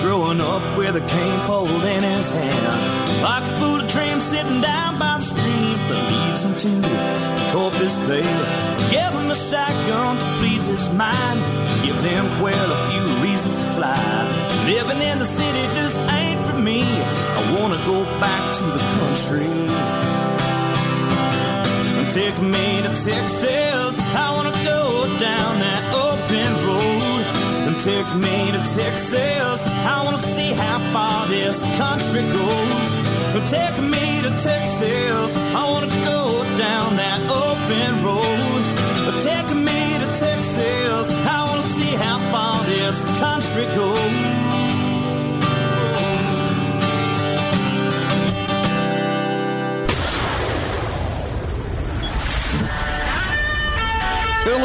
growing up with a cane pole in his hand, pocket full of trim sitting down by the stream that leads him to the Corpus Bay. Give him a shotgun to please his mind, give them quail a few reasons to fly. Living in the city just ain't for me, I wanna go back to the country. Take me to Texas, I wanna go down that open road. And take me to Texas, I wanna see how far this country goes. And take me to Texas, I wanna go down that open road. And take me to Texas, I wanna see how far this country goes. Fill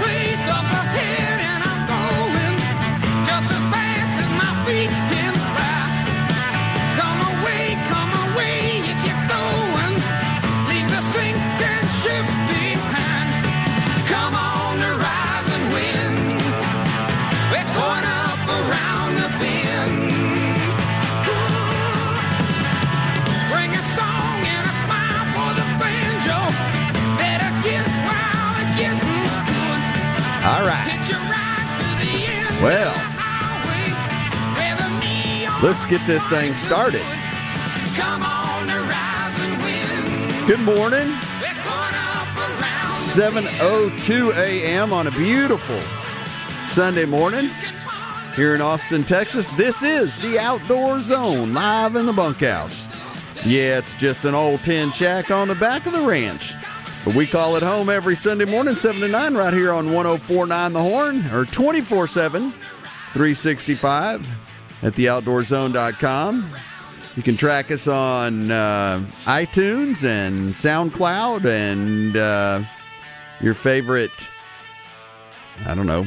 place up ahead and I'm going just as fast as my feet can fly. Come away, you get going, leave the sinking ship behind. Come on the ride. All right. Well, let's get this thing started. Good morning. 7:02 a.m. on a beautiful Sunday morning here in Austin, Texas. This is The Outdoor Zone, live in the bunkhouse. Yeah, it's just an old tin shack on the back of the ranch. But we call it home every Sunday morning, 7 to 9, right here on 104.9 The Horn, or 24/7, 365 at TheOutdoorZone.com. You can track us on iTunes and SoundCloud and your favorite, I don't know,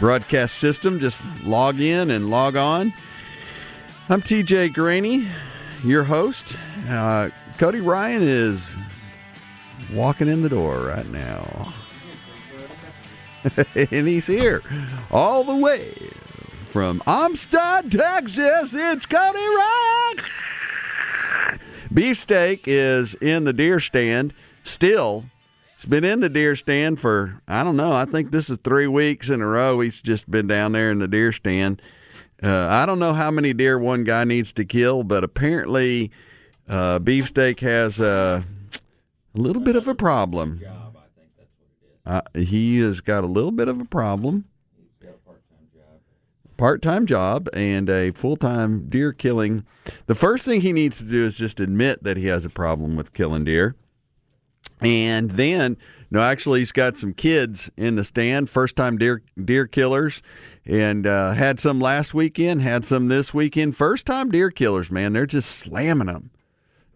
broadcast system. Just log in and log on. I'm TJ Graney, your host. Cody Ryan is walking in the door right now. And he's here all the way from Amistad, Texas. It's Cody Ryan. Beefsteak is in the deer stand still. He's been in the deer stand for, I don't know, I think this is 3 weeks in a row. He's just been down there in the deer stand. I don't know how many deer one guy needs to kill, but apparently Beefsteak has a little bit of a problem. He has got a little bit of a problem. He's got a part-time job and a full-time deer killing. The first thing he needs to do is just admit that he has a problem with killing deer. And then, no, actually, he's got some kids in the stand, first-time deer killers, and had some last weekend, had some this weekend. First-time deer killers, man, they're just slamming them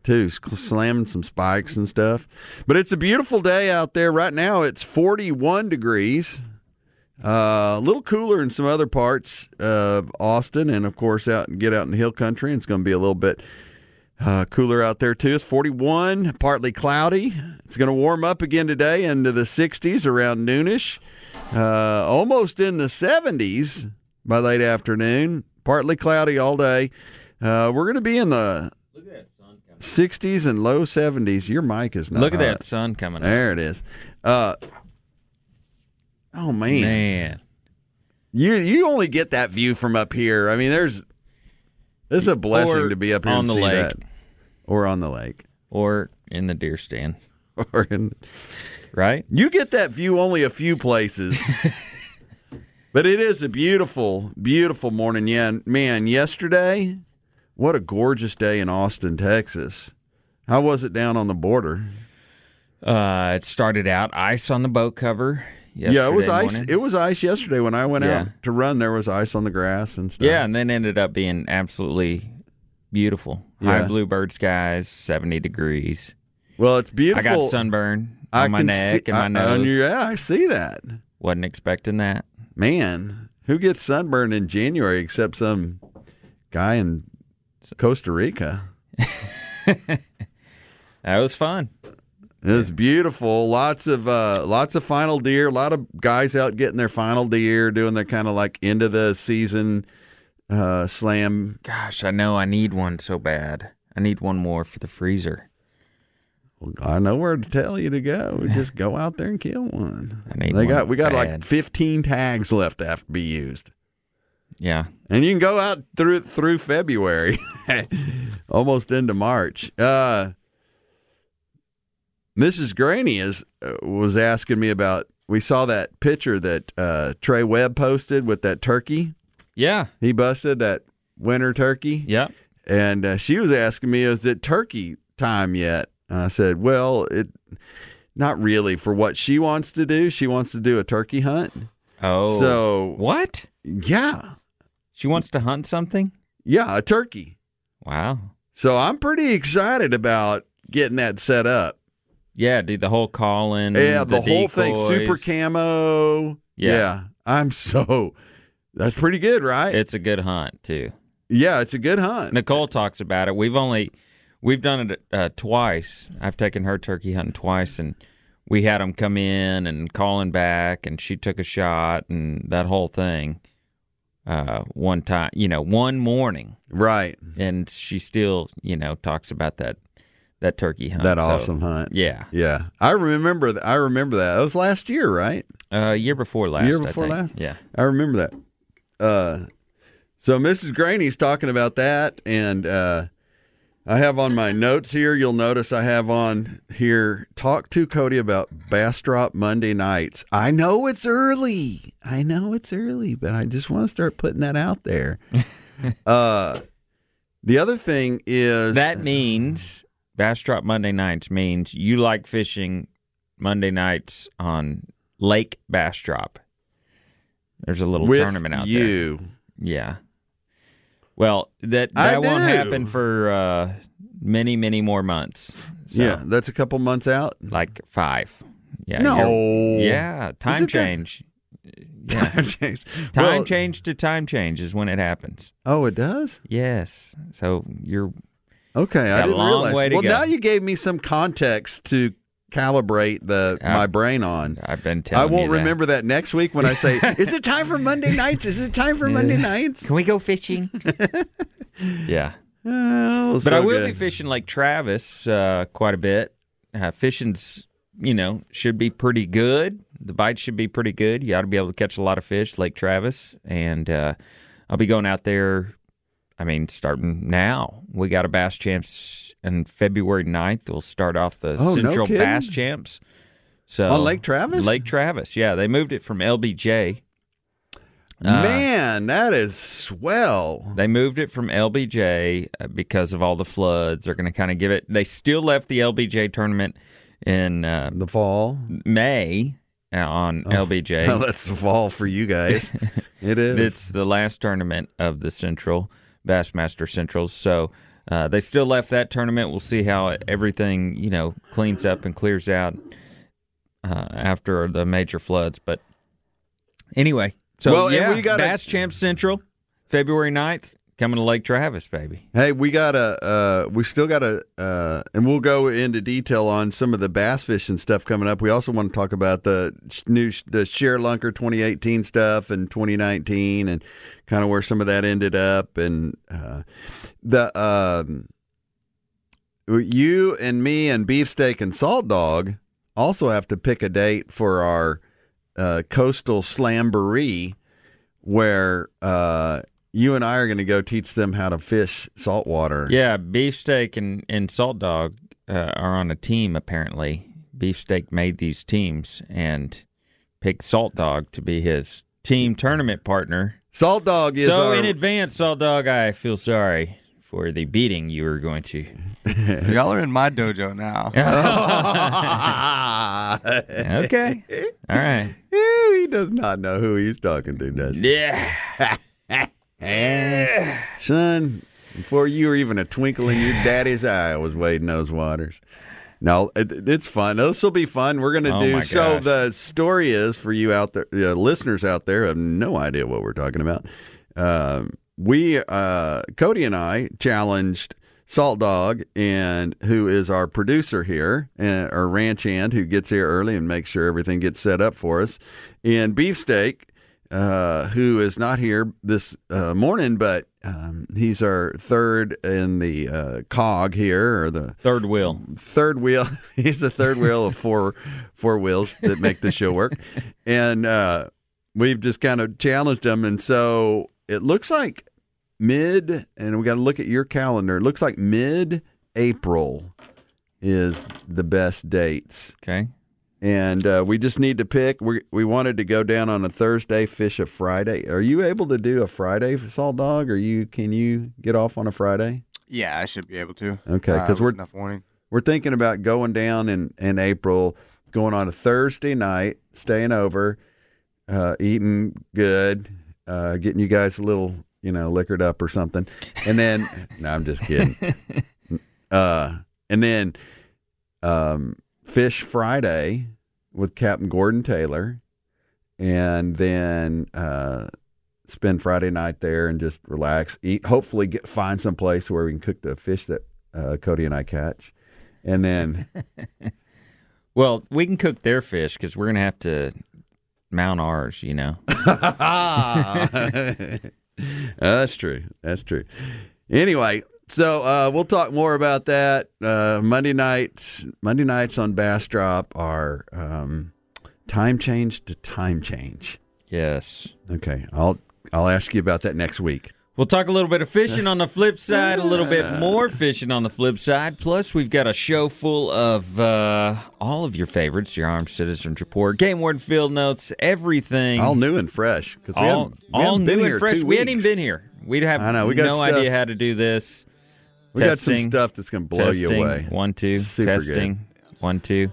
too, slamming some spikes and stuff. But it's a beautiful day out there right now. It's 41 degrees, a little cooler in some other parts of Austin, and of course out in the hill country, and it's going to be a little bit cooler out there too. It's 41, partly cloudy. It's going to warm up again today into the 60s around noonish, almost in the 70s by late afternoon, partly cloudy all day. We're going to be in the 60s and low 70s. Your mic is not hot. Look at that sun coming up. There it is. Oh, man. You only get that view from up here. I mean, it's a blessing to be up here and see that. Or on the lake. Or in the deer stand. Right? You get that view only a few places. But it is a beautiful, beautiful morning. Yeah, man, yesterday, what a gorgeous day in Austin, Texas. How was it down on the border? It started out ice on the boat cover. Yeah, it was ice. Morning. It was ice yesterday when I went out to run. There was ice on the grass and stuff. Yeah, and then ended up being absolutely beautiful. Yeah. High bluebird skies, 70 degrees. Well, it's beautiful. I got sunburn on my neck and my nose. Yeah, I see that. Wasn't expecting that. Man, who gets sunburned in January except some guy in So. Costa Rica. That was fun. It was beautiful. Lots of final deer. A lot of guys out getting their final deer, doing their kind of like end of the season slam. Gosh, I know I need one so bad. I need one more for the freezer. Well, I know where to tell you to go. We just go out there and kill one. I need. We got like 15 tags left to have to be used. Yeah, and you can go out through February, almost into March. Mrs. Greaney was asking me about, we saw that picture that Trey Webb posted with that turkey. Yeah. He busted that winter turkey. Yeah. And she was asking me, is it turkey time yet? And I said, well, not really. For what she wants to do a turkey hunt. Oh. So. What? Yeah. She wants to hunt something? Yeah, a turkey. Wow. So I'm pretty excited about getting that set up. Yeah, dude, the whole call-in. Yeah, the whole thing, super camo. Yeah. That's pretty good, right? It's a good hunt, too. Yeah, it's a good hunt. Nicole talks about it. We've done it twice. I've taken her turkey hunting twice, and we had them come in and calling back, and she took a shot, and that whole thing one time, one morning. Right. And she still, talks about that turkey hunt. That awesome hunt. Yeah. Yeah. I remember that. That was last year, right? Year before last, I think. Yeah. I remember that. So Mrs. Greaney's talking about that, and I have on my notes here, you'll notice I have on here, talk to Cody about Bass Drop Monday nights. I know it's early, but I just want to start putting that out there. The other thing is... That means... Bass Drop Monday nights means you like fishing Monday nights on Lake Bass Drop. There's a little tournament out there. Yeah. Well, that won't happen for many, many more months. So, yeah, that's a couple months out. Like 5. Yeah. No. Yeah, time change. Yeah. Time change. Time change to time change is when it happens. Oh, it does? Yes. So you're... Okay, I didn't realize. Well, now you gave me some context to calibrate my brain on. I've been telling you I won't remember that next week when I say, is it time for Monday nights? Is it time for Monday nights? Can we go fishing? Yeah. Oh, but so I will be fishing Lake Travis quite a bit. Fishing's, should be pretty good. The bites should be pretty good. You ought to be able to catch a lot of fish, Lake Travis. And I'll be going out there. I mean, starting now, we got a Bass Champs on February 9th. We'll start off the Central Bass Champs. So on Lake Travis? Lake Travis, yeah. They moved it from LBJ. Man, that is swell. They moved it from LBJ because of all the floods. They're going to kind of give it. They still left the LBJ tournament in the fall, May. On LBJ. Well, that's the fall for you guys. It is. It's the last tournament of the Central. Bassmaster Centrals. So they still left that tournament. We'll see how everything, cleans up and clears out after the major floods. But anyway, so Bass Champs Central, February 9th, coming to Lake Travis, baby. Hey, and we'll go into detail on some of the bass fishing stuff coming up. We also want to talk about the Share Lunker 2018 stuff and 2019 and kind of where some of that ended up. And you and me and Beefsteak and Salt Dog also have to pick a date for our coastal slamboree where you and I are going to go teach them how to fish saltwater. Yeah, Beefsteak and Salt Dog are on a team, apparently. Beefsteak made these teams and picked Salt Dog to be his team tournament partner. Salt Dog is in advance, Salt Dog, I feel sorry for the beating you were going to. Y'all are in my dojo now. Okay. All right. He does not know who he's talking to, does he? Yeah. Son, before you were even a twinkle in your daddy's eye, I was wading those waters. No, it's fun. This will be fun. We're going to do. So the story is for you out there, listeners out there have no idea what we're talking about. we Cody and I challenged Salt Dog, and who is our producer here, our ranch hand, who gets here early and makes sure everything gets set up for us, and Beefsteak, who is not here this morning, but he's our third in the cog here, or the third wheel. Third wheel. He's the third wheel of four wheels that make the show work, and we've just kind of challenged him, and so it looks like mid, and we got to look at your calendar. It looks like mid-April is the best dates. Okay. And we just need to pick. We wanted to go down on a Thursday, fish a Friday. Are you able to do a Friday, Salt Dog? Or can you get off on a Friday? Yeah, I should be able to. Okay, because we're thinking about going down in April, going on a Thursday night, staying over, eating good, getting you guys a little, liquored up or something. And then, no, I'm just kidding. And then, Fish Friday with Captain Gordon Taylor, and then spend Friday night there and just relax, eat, hopefully find some place where we can cook the fish that Cody and I catch. And then... Well, we can cook their fish because we're going to have to mount ours, That's true. Anyway... So we'll talk more about that. Monday nights on Bass Drop are time change to time change. Yes. Okay. I'll ask you about that next week. We'll talk a little bit of fishing on the flip side, a little bit more fishing on the flip side. Plus, we've got a show full of all of your favorites, your Armed Citizens Report, Game Warden Field Notes, everything. All new and fresh. We haven't been here 2 weeks. We hadn't even been here. We got no idea how to do this. We got some stuff that's going to blow you away. 1, 2. Super testing. Good. 1, 2.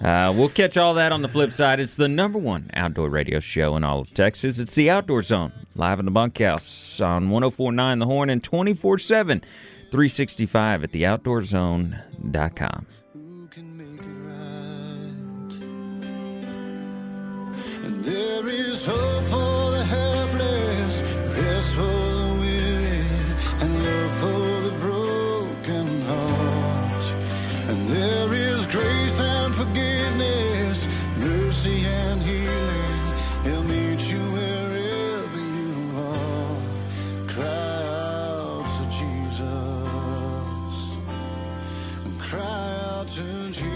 We'll catch all that on the flip side. It's the #1 outdoor radio show in all of Texas. It's The Outdoor Zone, live in the bunkhouse on 104.9 The Horn and 24/7, 365 at TheOutdoorZone.com. Who can make it right? And there is hope for the helpless, there's for the weary, and love for the broken heart. And there is grace and forgiveness, mercy and healing. He'll meet you wherever you are. Cry out to Jesus. And cry out to Jesus.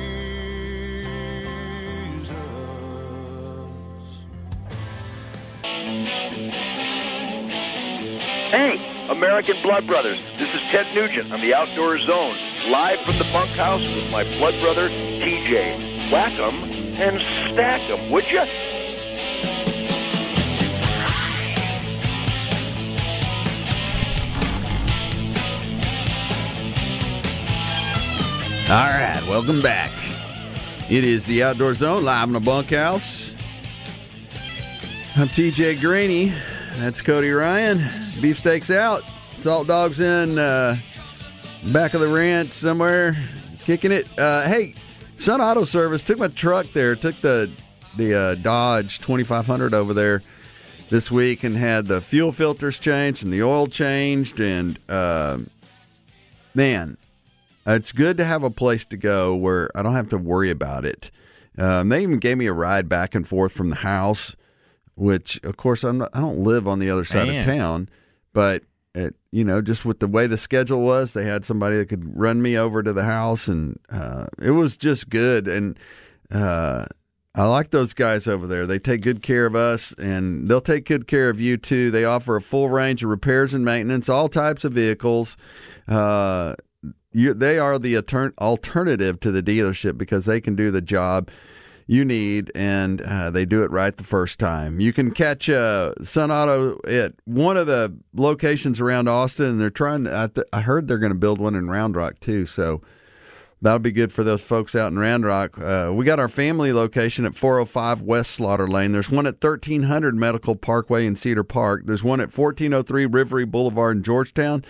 Hey! American Blood Brothers, this is Ted Nugent on The Outdoor Zone, live from the bunkhouse with my blood brother, TJ. Whack 'em and stack 'em, would ya? All right, welcome back. It is The Outdoor Zone, live in the bunkhouse. I'm TJ Graney. That's Cody Ryan. Beefsteak's out. Salt Dog's in back of the ranch somewhere, kicking it. Hey, Sun Auto Service took my truck there, took the Dodge 2500 over there this week and had the fuel filters changed and the oil changed. And, man, it's good to have a place to go where I don't have to worry about it. They even gave me a ride back and forth from the house. Which, of course, I don't live on the other side of town, but just with the way the schedule was, they had somebody that could run me over to the house, and it was just good. And I like those guys over there. They take good care of us, and they'll take good care of you too. They offer a full range of repairs and maintenance, all types of vehicles. They are the alternative to the dealership because they can do the job you need, and they do it right the first time. You can catch Sun Auto at one of the locations around Austin, and they're trying. I heard they're going to build one in Round Rock too, so that'll be good for those folks out in Round Rock. We got our family location at 405 West Slaughter Lane. There's one at 1300 Medical Parkway in Cedar Park. There's one at 1403 Rivery Boulevard in Georgetown,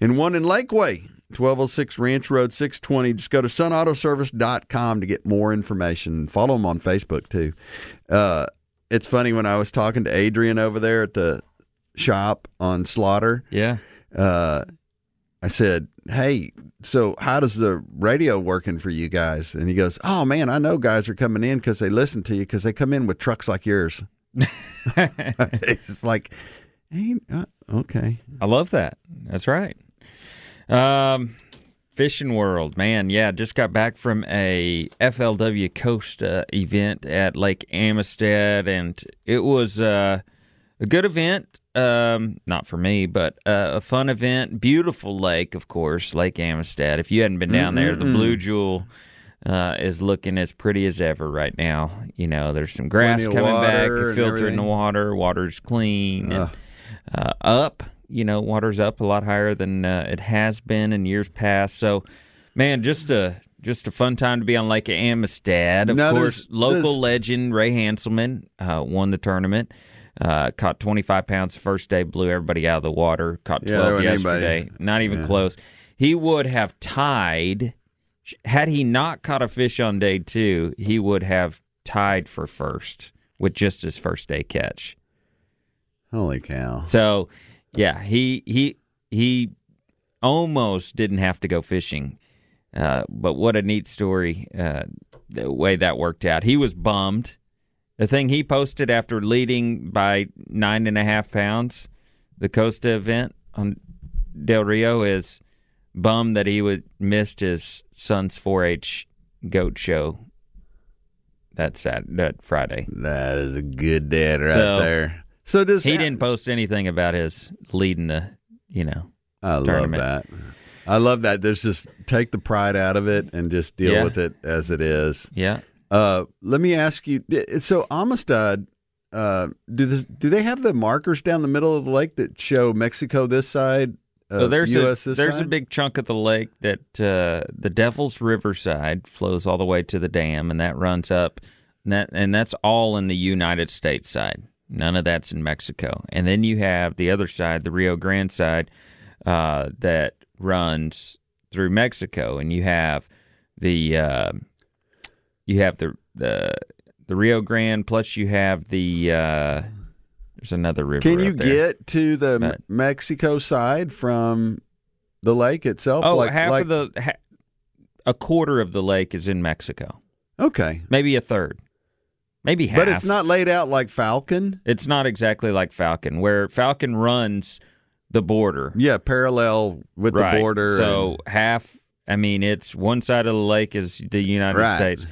and one in Lakeway, 1206 Ranch Road 620. Just go to sunautoservice.com to get more information. Follow them on Facebook too. It's funny, when I was talking to Adrian over there at the shop on Slaughter. Yeah. I said, hey, so how does the radio working for you guys? And he goes, oh, man, I know guys are coming in because they listen to you because they come in with trucks like yours. It's like, hey, okay. I love that. That's right. Fishing World, man, yeah, just got back from a FLW Costa event at Lake Amistad, and it was a good event. Not for me, but a fun event. Beautiful lake, of course, Lake Amistad. If you hadn't been down there, the Blue Jewel is looking as pretty as ever right now. You know, there's some grass coming back, you're filtering the water, water's clean, and up. You know, water's up a lot higher than it has been in years past. So, man, just a fun time to be on Lake Amistad. Of course, local legend Ray Hanselman won the tournament. Caught 25 pounds the first day, blew everybody out of the water. Caught 12 yesterday. Anybody. Not even close. He would have tied. Had he not caught a fish on day two, he would have tied for first with just his first day catch. Holy cow. So... yeah, he almost didn't have to go fishing, but what a neat story, the way that worked out. He was bummed. The thing he posted after leading by 9.5 pounds, the Costa event on Del Rio, is bummed that he missed his son's 4-H goat show that Friday. That is a good dad right there. So he didn't post anything about his leading the, tournament. I love that. There's just take the pride out of it and just deal with it as it is. Yeah. Let me ask you. So Amistad, do they have the markers down the middle of the lake that show Mexico this side? So there's US a big chunk of the lake that the Devil's River side flows all the way to the dam, and that runs up, and that's all in the United States side. None of that's in Mexico. And then you have the other side, the Rio Grande side, that runs through Mexico. And you have the Rio Grande, plus you have the there's another river. Can you get to the Mexico side from the lake itself? Oh, a quarter of the lake is in Mexico. Okay, maybe a third. Maybe half. But it's not laid out like Falcon? It's not exactly like Falcon, where Falcon runs the border. Yeah, parallel with the border. So it's one side of the lake is the United States.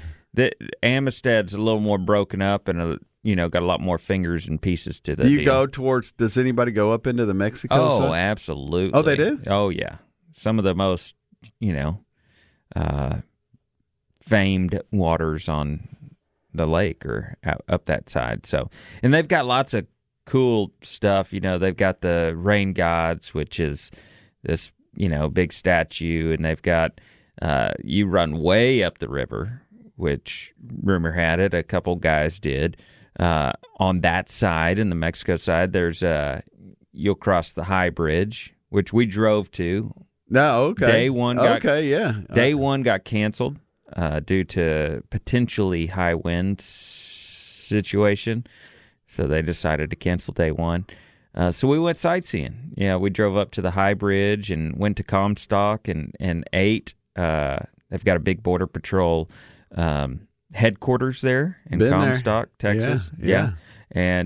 Amistad's a little more broken up and, got a lot more fingers and pieces to the deal. Does anybody go up into the Mexico side? Oh, absolutely. Oh, they do? Oh, yeah. Some of the most, famed waters on the lake or up that side. So, and they've got lots of cool stuff. They've got the rain gods, which is this, big statue, and they've got, you run way up the river, which rumor had it, a couple guys did. On that side, in the Mexico side, there's you'll cross the High Bridge, which we drove to. No, okay. Day one got canceled. Due to potentially high wind situation. So they decided to cancel day one. So we went sightseeing. Yeah, we drove up to the High Bridge and went to Comstock and ate. They've got a big Border Patrol headquarters there in Comstock, Texas. Yeah. And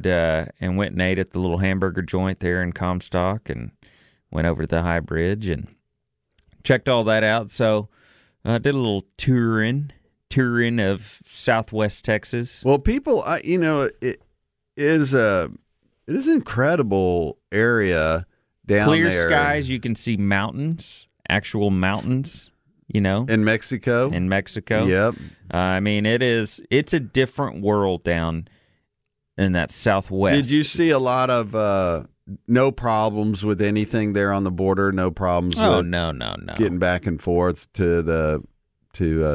went and ate at the little hamburger joint there in Comstock and went over to the High Bridge and checked all that out. So... I did a little touring of Southwest Texas. Well, people, it is an incredible area down there. Clear skies, you can see mountains, actual mountains, In Mexico. Yep. It's a different world down in that Southwest. Did you see a lot of... no problems with anything there on the border. No problems. No. Getting back and forth to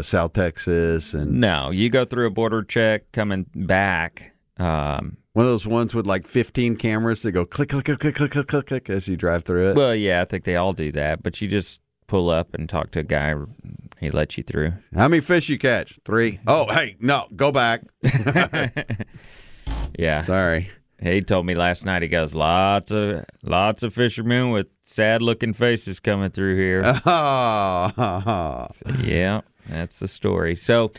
South Texas and no. You go through a border check coming back. One of those ones with like 15 cameras that go click click click click click click click as you drive through it. Well, yeah, I think they all do that. But you just pull up and talk to a guy. He lets you through. How many fish you catch? 3. Oh, hey, no, go back. Yeah. Sorry. He told me last night, he goes, lots of fishermen with sad-looking faces coming through here. Oh. So, yeah, that's the story. So,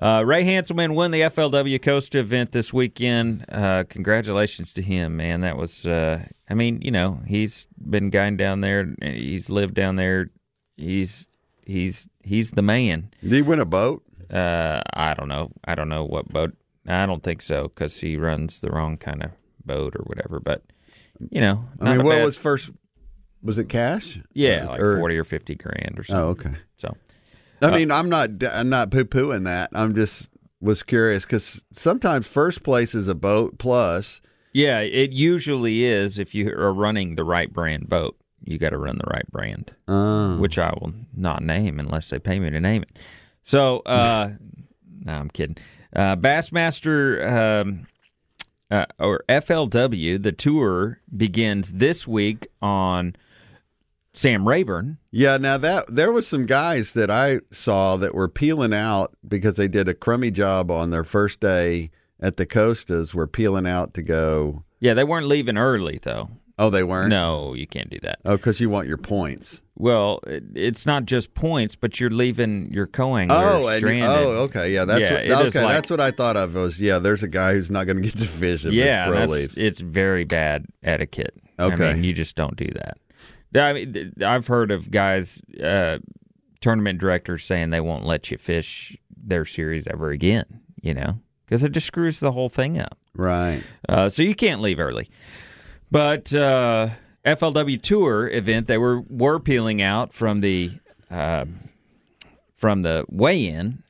Ray Hanselman won the FLW Costa event this weekend. Congratulations to him, man. That was, I mean, you know, he's been going down there. He's lived down there. He's the man. Did he win a boat? I don't know. I don't know what boat. I don't think so, because he runs the wrong kind of boat or whatever. But, you know, I mean, what was first? Was it cash? Yeah, like 40 or 50 grand or something. Oh, okay. So, I mean, I'm not poo-pooing that. I'm just was curious, because sometimes first place is a boat plus. Yeah, it usually is if you are running the right brand boat. You got to run the right brand, which I will not name unless they pay me to name it. So, no, I'm kidding. Bassmaster or FLW, the tour begins this week on Sam Rayburn. Yeah, now that there was some guys that I saw that were peeling out because they did a crummy job on their first day at the Costas. Were peeling out to go. Yeah, they weren't leaving early though. Oh, they weren't? No, you can't do that. Oh, because you want your points. Well, it's not just points, but you're leaving your co-angler stranded. Okay. Yeah, that's what I thought of. Was, yeah, there's a guy who's not going to get to fish if his pro leaves. It's very bad etiquette. Okay. I mean, you just don't do that. I mean, I've heard of guys, tournament directors, saying they won't let you fish their series ever again, you know, because it just screws the whole thing up. Right. So you can't leave early. But FLW Tour event, they were peeling out from the weigh-in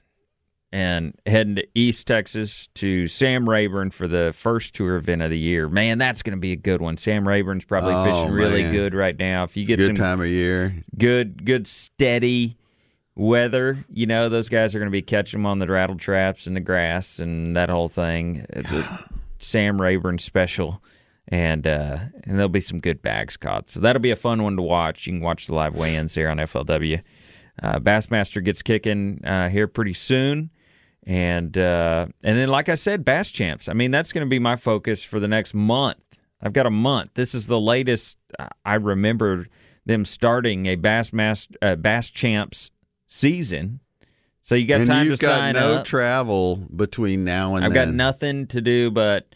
and heading to East Texas to Sam Rayburn for the first tour event of the year. Man, that's going to be a good one. Sam Rayburn's probably fishing really good right now. If you get some good time of year, good steady weather, you know, those guys are going to be catching them on the rattle traps and the grass and that whole thing. The Sam Rayburn special. And there'll be some good bags caught. So that'll be a fun one to watch. You can watch the live weigh-ins here on FLW. Bassmaster gets kicking here pretty soon. And then, like I said, Bass Champs. I mean, that's going to be my focus for the next month. I've got a month. This is the latest I remember them starting a Bass Champs season. So you got time to sign up. And you've got no travel between now and then. I've got nothing to do but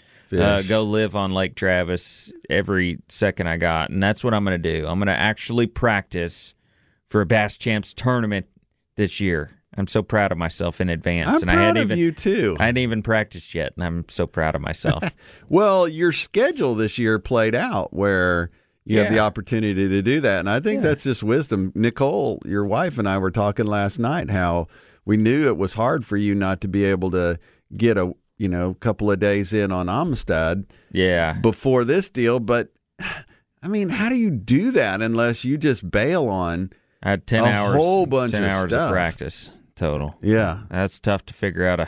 go live on Lake Travis every second I got, and that's what I'm going to do. I'm going to actually practice for a Bass Champs tournament this year. I'm so proud of myself in advance. I'm proud of you, too. I hadn't even practiced yet, and I'm so proud of myself. Well, your schedule this year played out where you have the opportunity to do that, and I think that's just wisdom. Nicole, your wife, and I were talking last night how we knew it was hard for you not to be able to get a couple of days in on Amistad before this deal. But, I mean, how do you do that unless you just bail on a whole bunch of stuff? 10 hours of practice total. Yeah. That's tough to figure out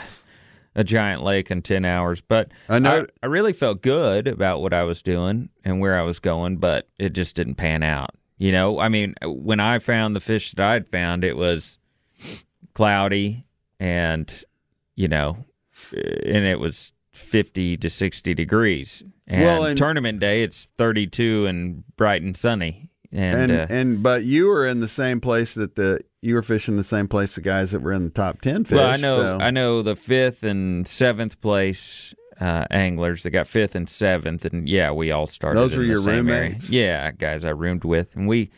a giant lake in 10 hours. But I really felt good about what I was doing and where I was going, but it just didn't pan out. You know, I mean, when I found the fish that I'd found, it was cloudy and, and it was 50 to 60 degrees. And, tournament day, it's 32 and bright and sunny. But you were in the same place that you were fishing the same place the guys that were in the top 10 fish. Well, I know the 5th and 7th place anglers that got 5th and 7th, and we all started. Those were your roommates? Yeah, guys I roomed with, and we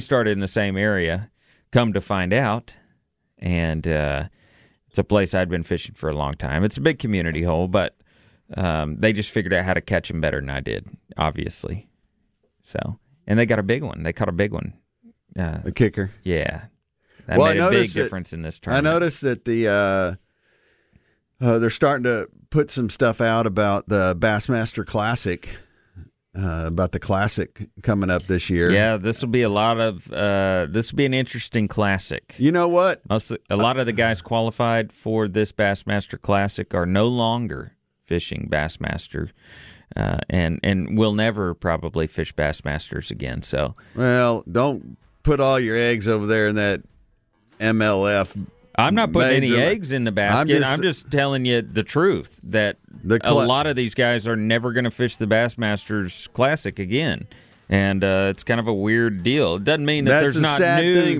started in the same area. Come to find out, and it's a place I'd been fishing for a long time. It's a big community hole, but they just figured out how to catch them better than I did, obviously. So, and they got a big one. They caught a big one. A kicker. Yeah. That made a big difference in this tournament. I noticed that they're starting to put some stuff out about the Bassmaster Classic, about the Classic coming up this year. Yeah, this will be this will be an interesting Classic. You know what? Mostly, a lot of the guys qualified for this Bassmaster Classic are no longer fishing Bassmaster, and will never probably fish Bassmasters again. So, well, don't put all your eggs over there in that MLF I'm not putting any eggs in the basket. I'm just telling you the truth that a lot of these guys are never going to fish the Bassmasters Classic again. And it's kind of a weird deal. It doesn't mean that there's not new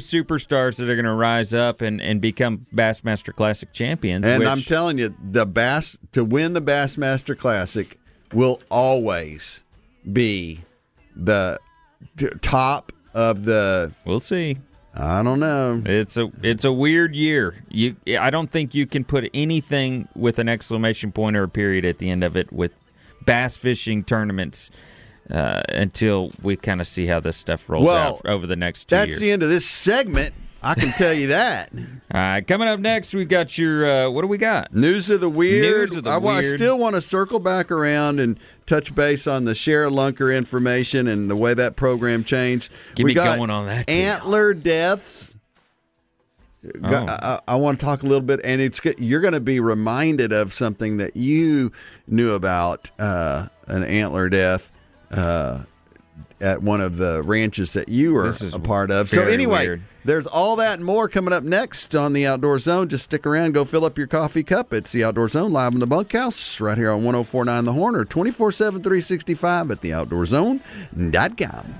superstars that are going to rise up and become Bassmaster Classic champions. And I'm telling you, to win the Bassmaster Classic will always be the top of the. We'll see. I don't know. It's a weird year. I don't think you can put anything with an exclamation point or a period at the end of it with bass fishing tournaments. Until we kind of see how this stuff rolls out over the next 2 years. That's the end of this segment. I can tell you that. All right, coming up next, we've got your, what do we got? News of the Weird. I still want to circle back around and touch base on the Share Lunker information and the way that program changed. Going on that. Antler deaths. I want to talk a little bit, and you're going to be reminded of something that you knew about, an antler death. At one of the ranches that you were a part of. So anyway, There's all that and more coming up next on The Outdoor Zone. Just stick around. Go fill up your coffee cup. It's The Outdoor Zone live in the bunkhouse right here on 104.9 The Horn or 24/7, 365 at TheOutdoorZone.com.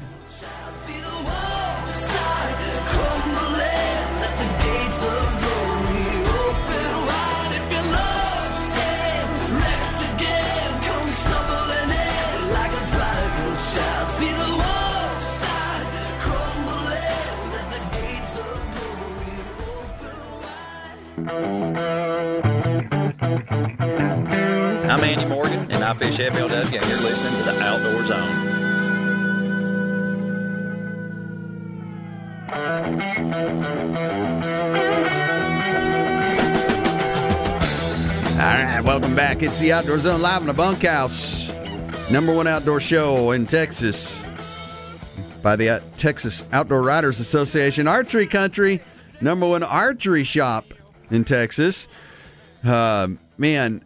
I'm Andy Morgan, and I fish FLW, and you're listening to The Outdoor Zone. All right, welcome back. It's The Outdoor Zone live in the bunkhouse. Number one outdoor show in Texas by the Texas Outdoor Riders Association. Archery Country, number one archery shop in Texas. Man,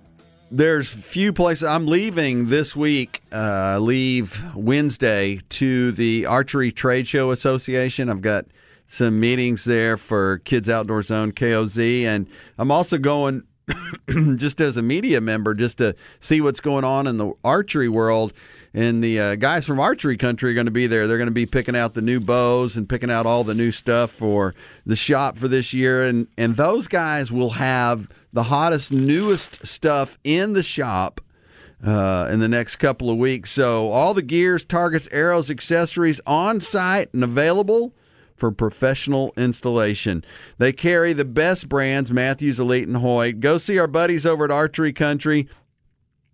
there's few places. I'm leaving this week. Leave Wednesday to the Archery Trade Show Association. I've got some meetings there for Kids Outdoor Zone, KOZ, and I'm also going just as a media member just to see what's going on in the archery world. And the guys from Archery Country are going to be there. They're going to be picking out the new bows and picking out all the new stuff for the shop for this year. And those guys will have the hottest, newest stuff in the shop in the next couple of weeks. So all the gears, targets, arrows, accessories on site and available for professional installation. They carry the best brands, Matthews, Elite, and Hoyt. Go see our buddies over at Archery Country.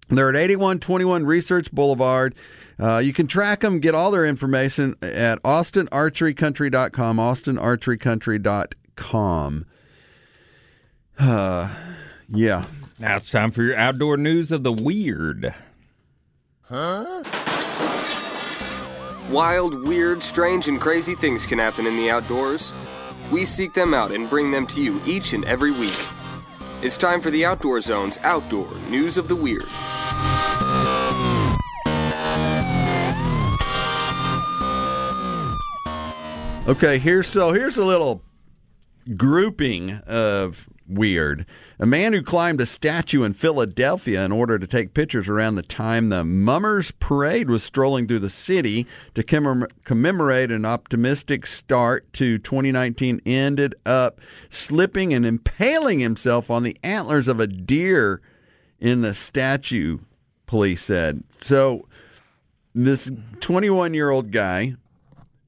They're at 8121 Research Boulevard. You can track them, get all their information at austinarcherycountry.com, austinarcherycountry.com. Yeah. Now it's time for your outdoor news of the weird. Huh? Wild, weird, strange, and crazy things can happen in the outdoors. We seek them out and bring them to you each and every week. It's time for the Outdoor Zone's Outdoor News of the Weird. Okay, here's a little grouping of weird. A man who climbed a statue in Philadelphia in order to take pictures around the time the Mummers Parade was strolling through the city to commemorate an optimistic start to 2019 ended up slipping and impaling himself on the antlers of a deer in the statue, police said. So this 21-year-old guy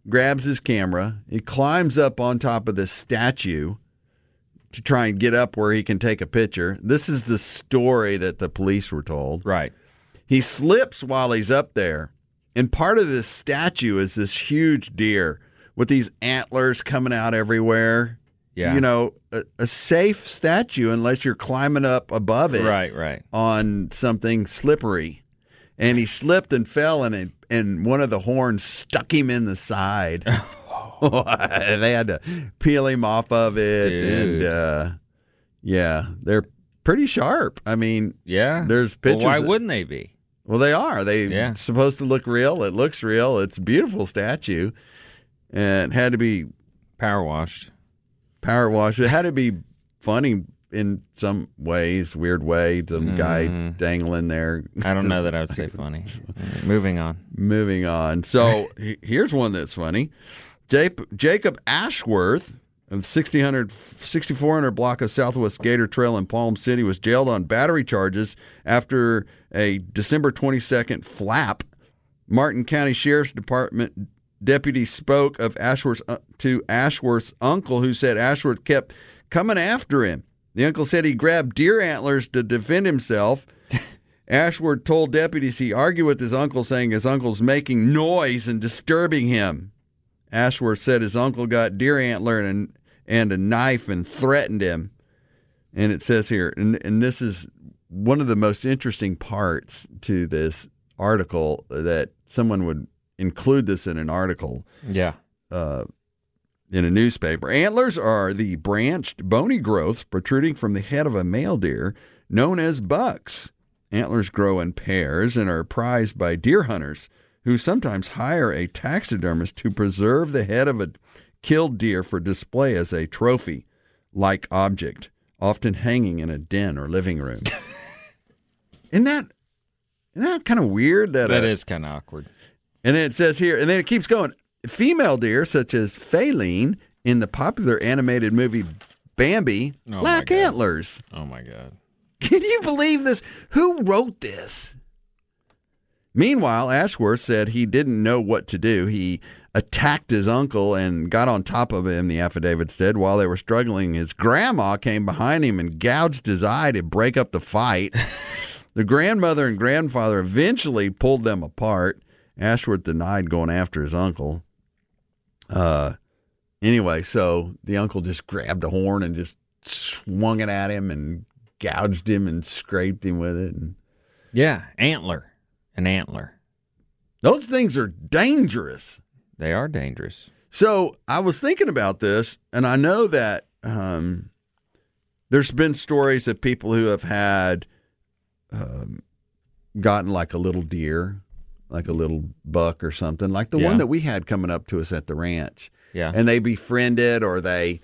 grabs his camera. He climbs up on top of this statue to try and get up where he can take a picture. This is the story that the police were told. Right. He slips while he's up there, and part of this statue is this huge deer with these antlers coming out everywhere. Yeah. You know, a safe statue unless you're climbing up above it. Right. On something slippery. And he slipped and fell, and one of the horns stuck him in the side. They had to peel him off of it. Dude. And yeah, they're pretty sharp. I mean, yeah, there's pictures. Well, why wouldn't they be? Well, they are. They're supposed to look real. It looks real. It's a beautiful statue, and it had to be power washed. power wash. It had to be funny in some ways, weird way, some guy dangling there. I don't know that I would say funny. Moving on. So here's one that's funny. Jacob Ashworth of 6400 block of Southwest Gator Trail in Palm City was jailed on battery charges after a December 22nd flap. Martin County Sheriff's Department deputy spoke of Ashworth's uncle, who said Ashworth kept coming after him. The uncle said he grabbed deer antlers to defend himself. Ashworth told deputies he argued with his uncle, saying his uncle's making noise and disturbing him. Ashworth said his uncle got deer antler and a knife and threatened him. And it says here, and this is one of the most interesting parts to this article, that someone would include this in an article. Yeah. In a newspaper. Antlers are the branched, bony growths protruding from the head of a male deer known as bucks. Antlers grow in pairs and are prized by deer hunters, who sometimes hire a taxidermist to preserve the head of a killed deer for display as a trophy-like object, often hanging in a den or living room. Isn't that kind of weird? That is kind of awkward. And then it says here, and then it keeps going. Female deer, such as Faline in the popular animated movie Bambi, lack antlers. Oh, my God. Can you believe this? Who wrote this? Meanwhile, Ashworth said he didn't know what to do. He attacked his uncle and got on top of him, the affidavit said. While they were struggling, his grandma came behind him and gouged his eye to break up the fight. The grandmother and grandfather eventually pulled them apart. Ashworth denied going after his uncle. Anyway, so the uncle just grabbed a horn and just swung it at him and gouged him and scraped him with it. Yeah, antler. An antler. Those things are dangerous. They are dangerous. So I was thinking about this, and I know that there's been stories of people who have had gotten like a little deer, like a little buck or something, like the one that we had coming up to us at the ranch. Yeah. And they befriended, or they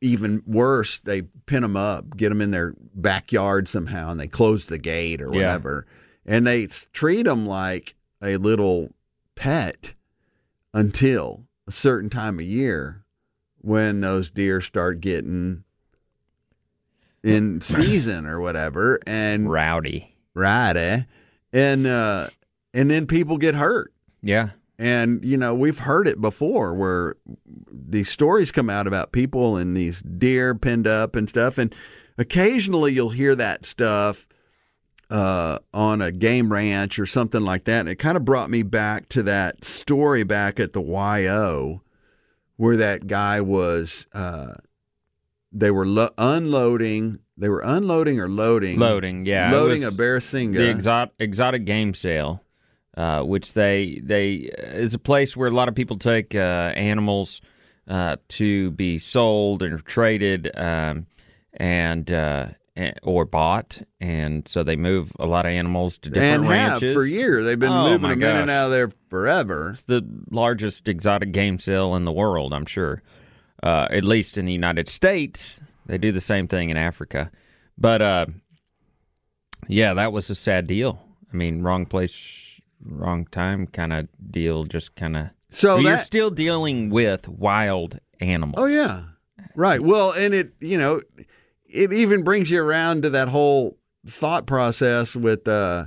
even worse, they pin them up, get them in their backyard somehow, and they close the gate or whatever. Yeah. And they treat them like a little pet until a certain time of year when those deer start getting in season or whatever. And Rowdy. And then people get hurt. Yeah. And, you know, we've heard it before where these stories come out about people and these deer pinned up and stuff. And occasionally you'll hear that stuff on a game ranch or something like that. And it kind of brought me back to that story back at the YO where that guy was, they were loading a Barasingha. The exotic game sale, which they is a place where a lot of people take animals to be sold and traded or bought, and so they move a lot of animals to different ranches. And have for years. They've been moving them in and out of there forever. It's the largest exotic game sale in the world, I'm sure. At least in the United States. They do the same thing in Africa. But, that was a sad deal. I mean, wrong place, wrong time kind of deal, just kind of... So you're still dealing with wild animals. Oh, yeah. Right. Well, and it, you know... It even brings you around to that whole thought process with Bevo,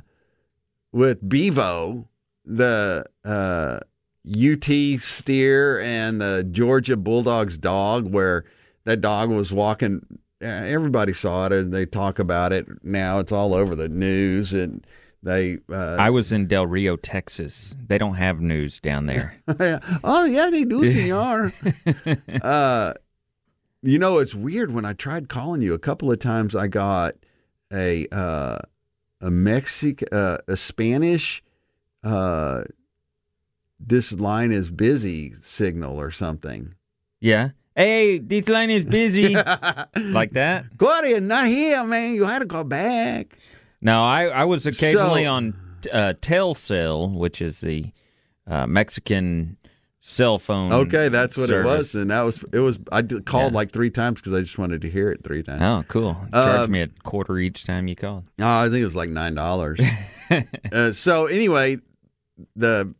the UT steer and the Georgia Bulldogs dog, where that dog was walking. Everybody saw it, and they talk about it now. It's all over the news, and they. I was in Del Rio, Texas. They don't have news down there. Oh yeah, they do, senor. You know, it's weird. When I tried calling you a couple of times, I got a Spanish, this line is busy signal or something. Yeah. Hey, this line is busy. Like that? Gloria, not here, man. You had to call back. No, I was occasionally on Telcel, which is the Mexican cell phone. Okay, that's what service. It was, and it was. I called like three times because I just wanted to hear it three times. Oh, cool! You charged me a quarter each time you called. I think it was like $9. So anyway, the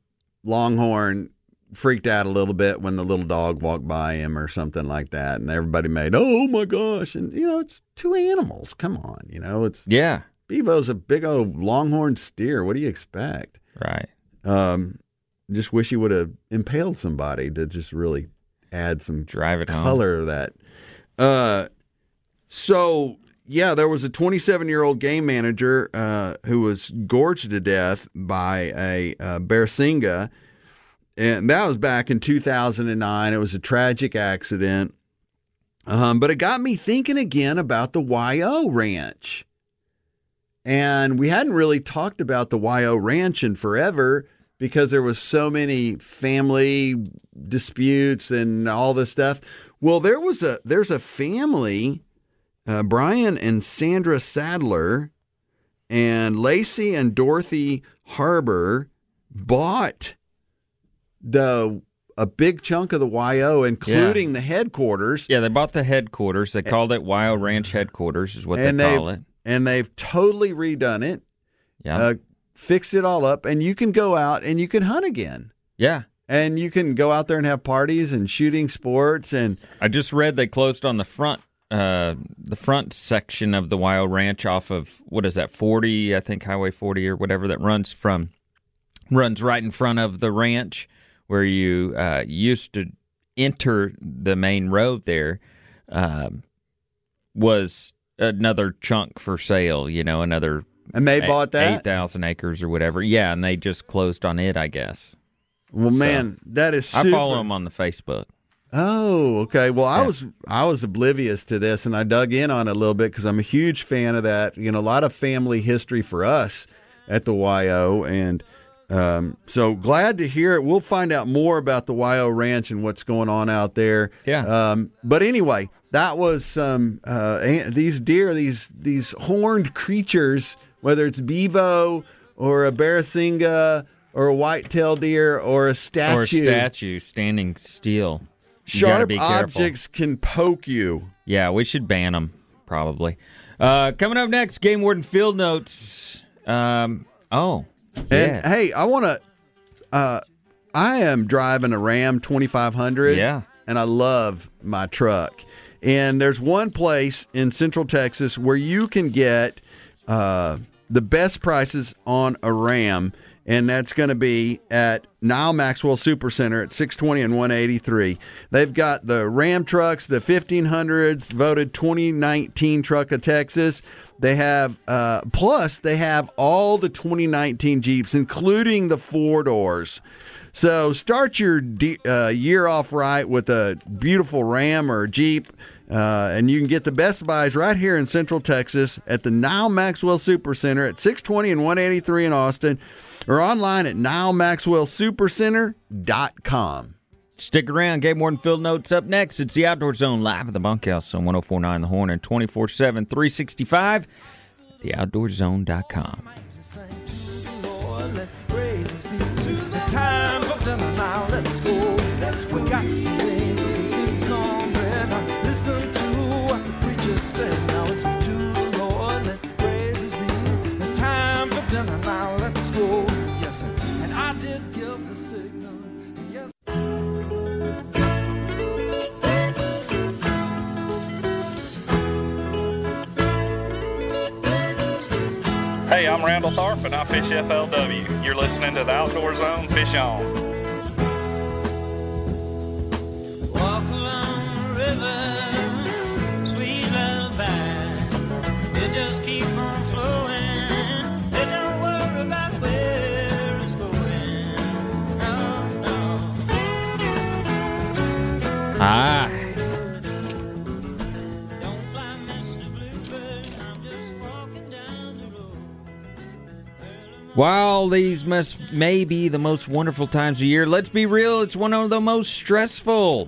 Longhorn freaked out a little bit when the little dog walked by him or something like that, and everybody made, oh my gosh, and it's two animals. Come on, it's Bevo's a big old Longhorn steer. What do you expect? Right. Just wish he would have impaled somebody to just really add some color to that. There was a 27-year-old game manager who was gorged to death by a Barasingha, and that was back in 2009. It was a tragic accident, but it got me thinking again about the YO Ranch. And we hadn't really talked about the YO Ranch in forever because there was so many family disputes and all this stuff. Well, there's a family, Brian and Sandra Sadler, and Lacey and Dorothy Harbor bought a big chunk of the YO, including the headquarters. Yeah, they bought the headquarters. They called it YO Ranch Headquarters is what they call it. And they've totally redone it, fixed it all up, and you can go out and you can hunt again. Yeah. And you can go out there and have parties and shooting sports. And I just read they closed on the front section of the YO Ranch off of, what is that, 40, I think Highway 40 or whatever, that runs right in front of the ranch where you used to enter the main road there, was another chunk for sale, another, and they bought that 8,000 acres or whatever. Yeah, and they just closed on it, I guess. Well, man, that is super. I follow them on the Facebook. Oh, okay. Well, I was oblivious to this, and I dug in on it a little bit because I'm a huge fan of that. A lot of family history for us at the YO, and so glad to hear it. We'll find out more about the YO Ranch and what's going on out there. Yeah. But anyway, that was some these deer, these horned creatures, whether it's Bevo or a Barasingha or a whitetail deer or a statue. Or a statue standing still. Sharp objects can poke you. Yeah, we should ban them, probably. Coming up next, Game Warden Field Notes. And, hey, I want to I am driving a Ram 2500, and I love my truck. And there's one place in Central Texas where you can get the best prices on a Ram, and that's going to be at Nyle Maxwell Supercenter at 620 and 183. They've got the Ram trucks, the 1500s, voted 2019 Truck of Texas. They have, plus they have all the 2019 Jeeps, including the four doors. So start your year off right with a beautiful Ram or Jeep, and you can get the best buys right here in Central Texas at the Nyle Maxwell Supercenter at 620 and 183 in Austin, or online at nylemaxwellsupercenter.com. Stick around. Game Warden Field Notes up next. It's the Outdoor Zone live at the bunkhouse on 104.9 The Horn and 24/7, 365 at TheOutdoorZone.com. It's time for dinner now. Let's go. We got some days and some big cornbread. Listen to what the preacher said. Now it's to the Lord that praises me. It's time for dinner now. Let's go. Yes, and I did give the signal. Yes. Hey, I'm Randall Tharp, and I fish FLW. You're listening to the Outdoor Zone. Fish on. Walk along the river, sweet lullaby. They just keep on flowing. They don't worry about where it's going. Oh, no. While these may be the most wonderful times of year, let's be real, it's one of the most stressful.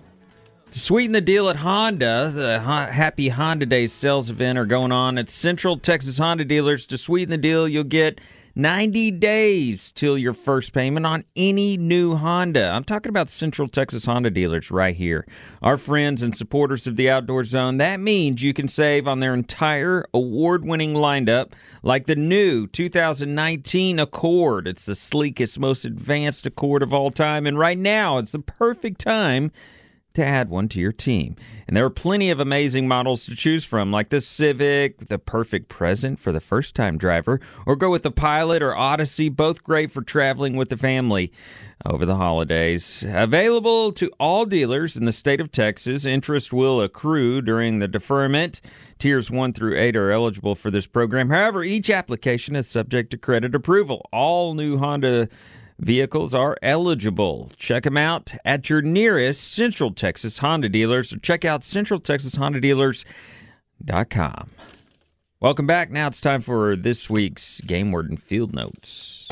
To sweeten the deal at Honda, the Happy Honda Days sales event are going on at Central Texas Honda Dealers. To sweeten the deal, you'll get 90 days till your first payment on any new Honda. I'm talking about Central Texas Honda Dealers right here. Our friends and supporters of the Outdoor Zone, that means you can save on their entire award-winning lineup, like the new 2019 Accord. It's the sleekest, most advanced Accord of all time, and right now it's the perfect time to add one to your team. And there are plenty of amazing models to choose from, like the Civic, the perfect present for the first-time driver, or go with the Pilot or Odyssey, both great for traveling with the family over the holidays. Available to all dealers in the state of Texas. Interest will accrue during the deferment. Tiers 1 through 8 are eligible for this program. However, each application is subject to credit approval. All new Honda vehicles are eligible. Check them out at your nearest Central Texas Honda Dealers or check out CentralTexasHondaDealers.com. Welcome back. Now it's time for this week's Game Word and Field Notes.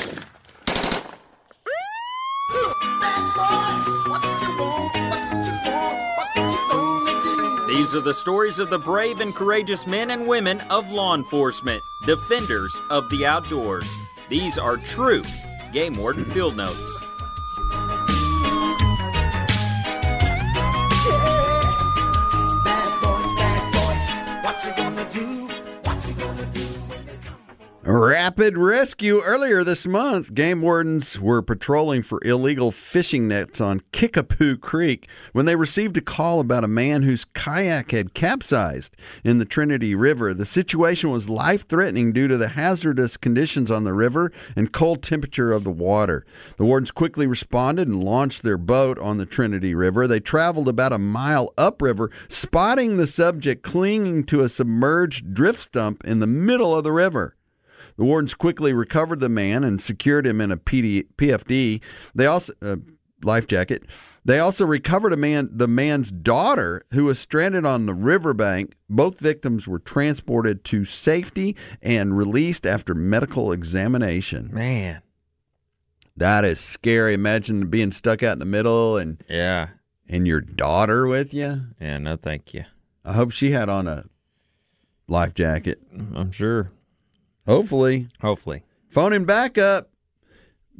These are the stories of the brave and courageous men and women of law enforcement, defenders of the outdoors. These are true Game Warden Field Notes. Rapid rescue. Earlier this month, game wardens were patrolling for illegal fishing nets on Kickapoo Creek when they received a call about a man whose kayak had capsized in the Trinity River. The situation was life-threatening due to the hazardous conditions on the river and cold temperature of the water. The wardens quickly responded and launched their boat on the Trinity River. They traveled about a mile upriver, spotting the subject clinging to a submerged drift stump in the middle of the river. The wardens quickly recovered the man and secured him in a PFD. They also life jacket. They also recovered the man's daughter, who was stranded on the riverbank. Both victims were transported to safety and released after medical examination. Man, that is scary. Imagine being stuck out in the middle and your daughter with you. Yeah, no, thank you. I hope she had on a life jacket. I'm sure. Hopefully. Phoning back up.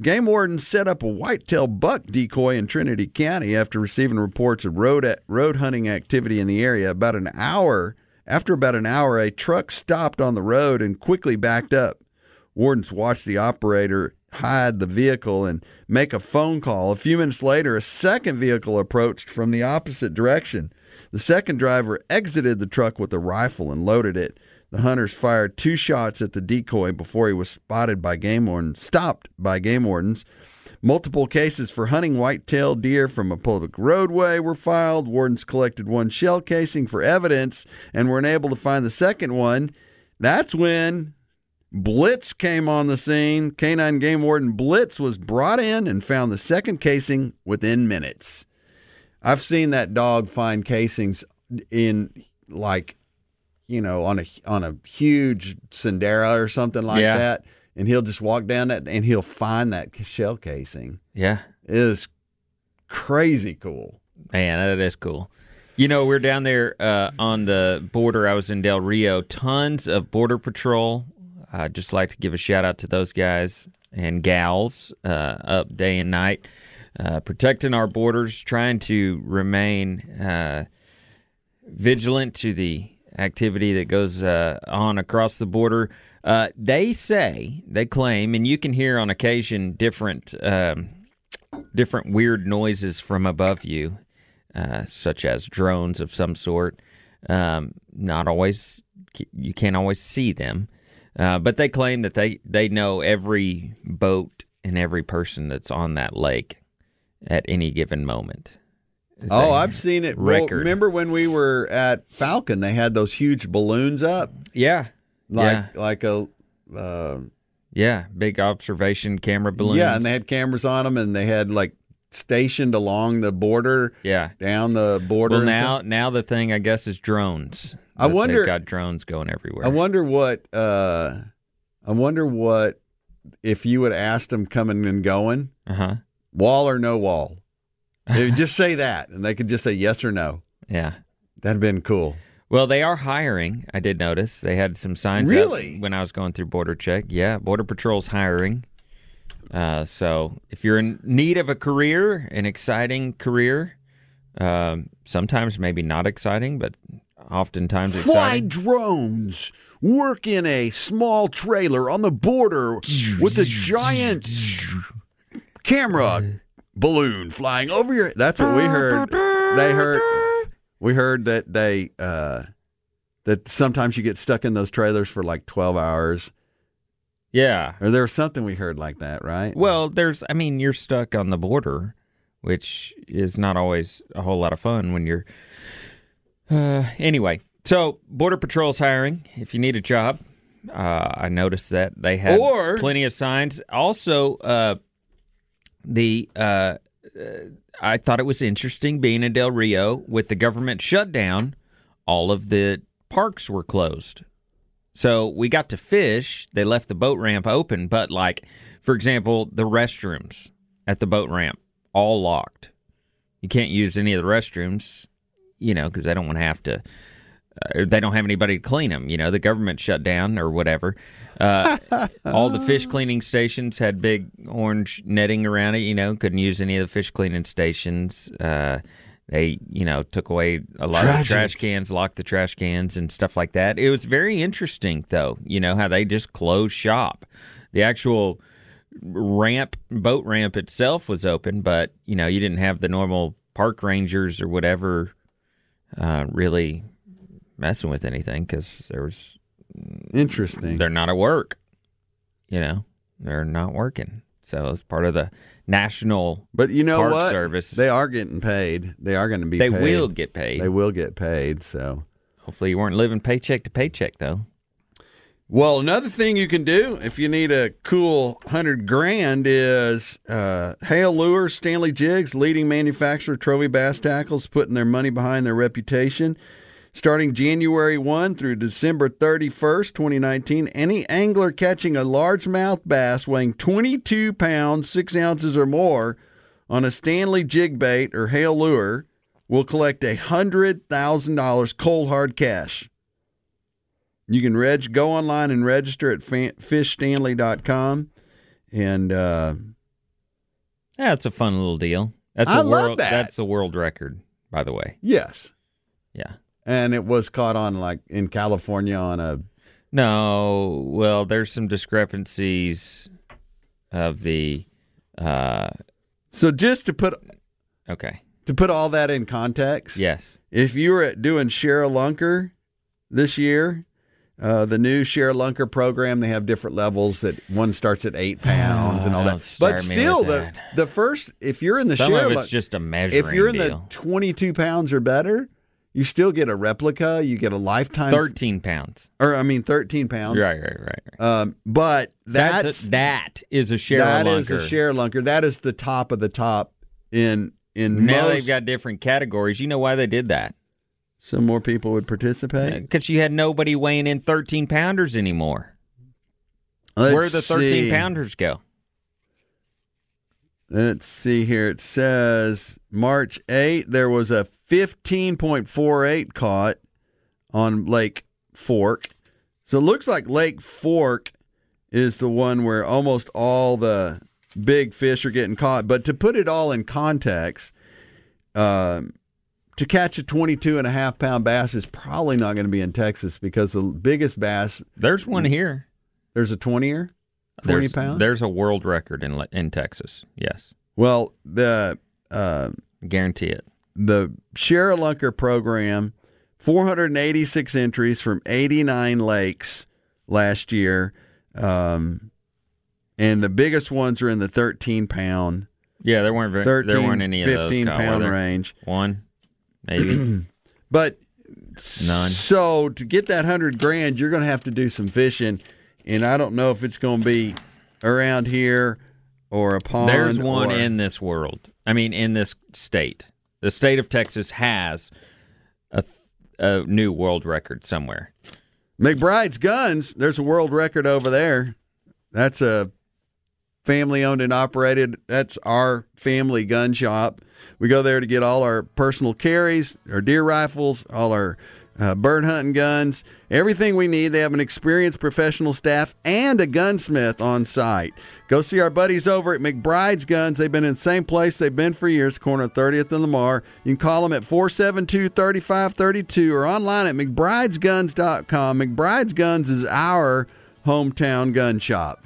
Game wardens set up a whitetail buck decoy in Trinity County after receiving reports of road hunting activity in the area. About an hour, a truck stopped on the road and quickly backed up. Wardens watched the operator hide the vehicle and make a phone call. A few minutes later, a second vehicle approached from the opposite direction. The second driver exited the truck with a rifle and loaded it. The hunters fired two shots at the decoy before he was stopped by game wardens. Multiple cases for hunting white-tailed deer from a public roadway were filed. Wardens collected one shell casing for evidence and were unable to find the second one. That's when Blitz came on the scene. Canine game warden Blitz was brought in and found the second casing within minutes. I've seen that dog find casings in, like, you know, on a huge Sendero or something like that, and he'll just walk down that and he'll find that shell casing. Yeah. It is crazy cool. Man, that is cool. You know, we're down there on the border. I was in Del Rio. Tons of Border Patrol. I'd just like to give a shout-out to those guys and gals up day and night, protecting our borders, trying to remain vigilant to the activity that goes on across the border. They claim, and you can hear on occasion different weird noises from above you, such as drones of some sort. Not always, you can't always see them, but they claim that they know every boat and every person that's on that lake at any given moment. Oh, I've seen it. Well, remember when we were at Falcon, they had those huge balloons up? Yeah. Like a big observation camera balloons. Yeah, and they had cameras on them, and they had, like, stationed along the border, down the border. Well, now the thing, I guess, is drones. I wonder, they've got drones going everywhere. I wonder what if you would ask them coming and going, wall or no wall? They would just say that, and they could just say yes or no. Yeah. That'd have been cool. Well, they are hiring, I did notice. They had some signs up when I was going through border check. Yeah, Border Patrol's hiring. So if you're in need of a career, an exciting career, sometimes maybe not exciting, but oftentimes exciting. Fly drones, work in a small trailer on the border with a giant camera balloon flying over your... That's what we heard. We heard that they that sometimes you get stuck in those trailers for like 12 hours. Yeah. Or there was something we heard like that, right? Well, there's, I mean, you're stuck on the border, which is not always a whole lot of fun when you're... anyway, so Border Patrol's hiring. If you need a job, I noticed that they had plenty of signs. Also, I thought it was interesting being in Del Rio with the government shutdown. All of the parks were closed. So we got to fish. They left the boat ramp open, but like, for example, the restrooms at the boat ramp, all locked. You can't use any of the restrooms, you know, because they don't want to have to, they don't have anybody to clean them. You know, the government shut down or whatever. All the fish cleaning stations had big orange netting around it, you know, couldn't use any of the fish cleaning stations. They, you know, took away a lot of trash cans, locked the trash cans and stuff like that. It was very interesting, though, you know, how they just closed shop. The actual ramp, boat ramp itself was open, but, you know, you didn't have the normal park rangers or whatever really messing with anything because there was... Interesting. They're not at work, you know. They're not working. So it's part of the National Park Service. They are getting paid. They are going to be paid. They will get paid. They will get paid, so. Hopefully you weren't living paycheck to paycheck, though. Well, another thing you can do if you need a cool $100,000 is Hail Lure, Stanley Jigs, leading manufacturer, trophy bass tackles, putting their money behind their reputation. Starting January 1 through December 31st, 2019, any angler catching a largemouth bass weighing 22 pounds, 6 ounces or more on a Stanley jig bait or Hail Lure will collect $100,000 cold hard cash. You can go online and register at fishstanley.com. And that's a fun little deal. Love that. That's a world record, by the way. Yes. Yeah. And it was caught on, like, in California on a... No, well, there's some discrepancies of the... So just to put... Okay. To put all that in context... Yes. If you were doing Share Lunker this year, the new Share Lunker program, they have different levels that one starts at 8 pounds and all that. But still, the first... If you're in the Share Lunker... Some of it's just a measuring deal. If you're in the 22 pounds or better... You still get a replica. You get a lifetime... 13 pounds. 13 pounds. Right. But that is a Share Lunker. That is a Share Lunker. That is the top of the top in now most... They've got different categories. You know why they did that? So more people would participate? Because you had nobody weighing in 13-pounders anymore. Where do the 13-pounders go? Let's see here. It says March 8th, there was a 15.48 caught on Lake Fork. So it looks like Lake Fork is the one where almost all the big fish are getting caught. But to put it all in context, to catch a 22.5-pound bass is probably not going to be in Texas because the biggest bass... There's one here. There's a 20-er? 20-pound? There's a world record in Texas, yes. Well, the... Guarantee it. The Share a Lunker program, 486 entries from 89 lakes last year, and the biggest ones are in the 13-pound. Yeah, there weren't any of those. 15-pound range. One, maybe, but none. So to get that $100,000, you're going to have to do some fishing, and I don't know if it's going to be around here or a pond. There's one in this world. I mean, in this state. The state of Texas has a new world record somewhere. McBride's Guns, there's a world record over there. That's a family-owned and operated. That's our family gun shop. We go there to get all our personal carries, our deer rifles, all our bird hunting guns, everything we need. They have an experienced professional staff and a gunsmith on site. Go see our buddies over at McBride's Guns. They've been in the same place they've been for years, corner of 30th and Lamar. You can call them at 472-3532 or online at McBride'sGuns.com. McBride's Guns is our hometown gun shop.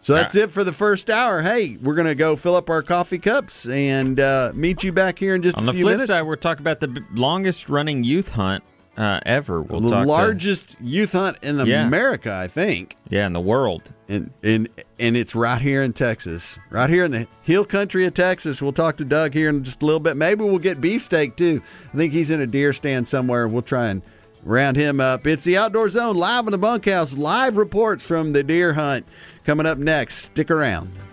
So that's it for the first hour. Hey, we're going to go fill up our coffee cups and meet you back here in just a few minutes. On the flip side, we're talking about the longest-running youth hunt ever. We'll the largest youth hunt in America, I think. Yeah, in the world. And it's right here in Texas, right here in the hill country of Texas. We'll talk to Doug here in just a little bit. Maybe we'll get Beefsteak, too. I think he's in a deer stand somewhere. We'll try and round him up. It's the Outdoor Zone live in the bunkhouse. Live reports from the deer hunt coming up next. Stick around.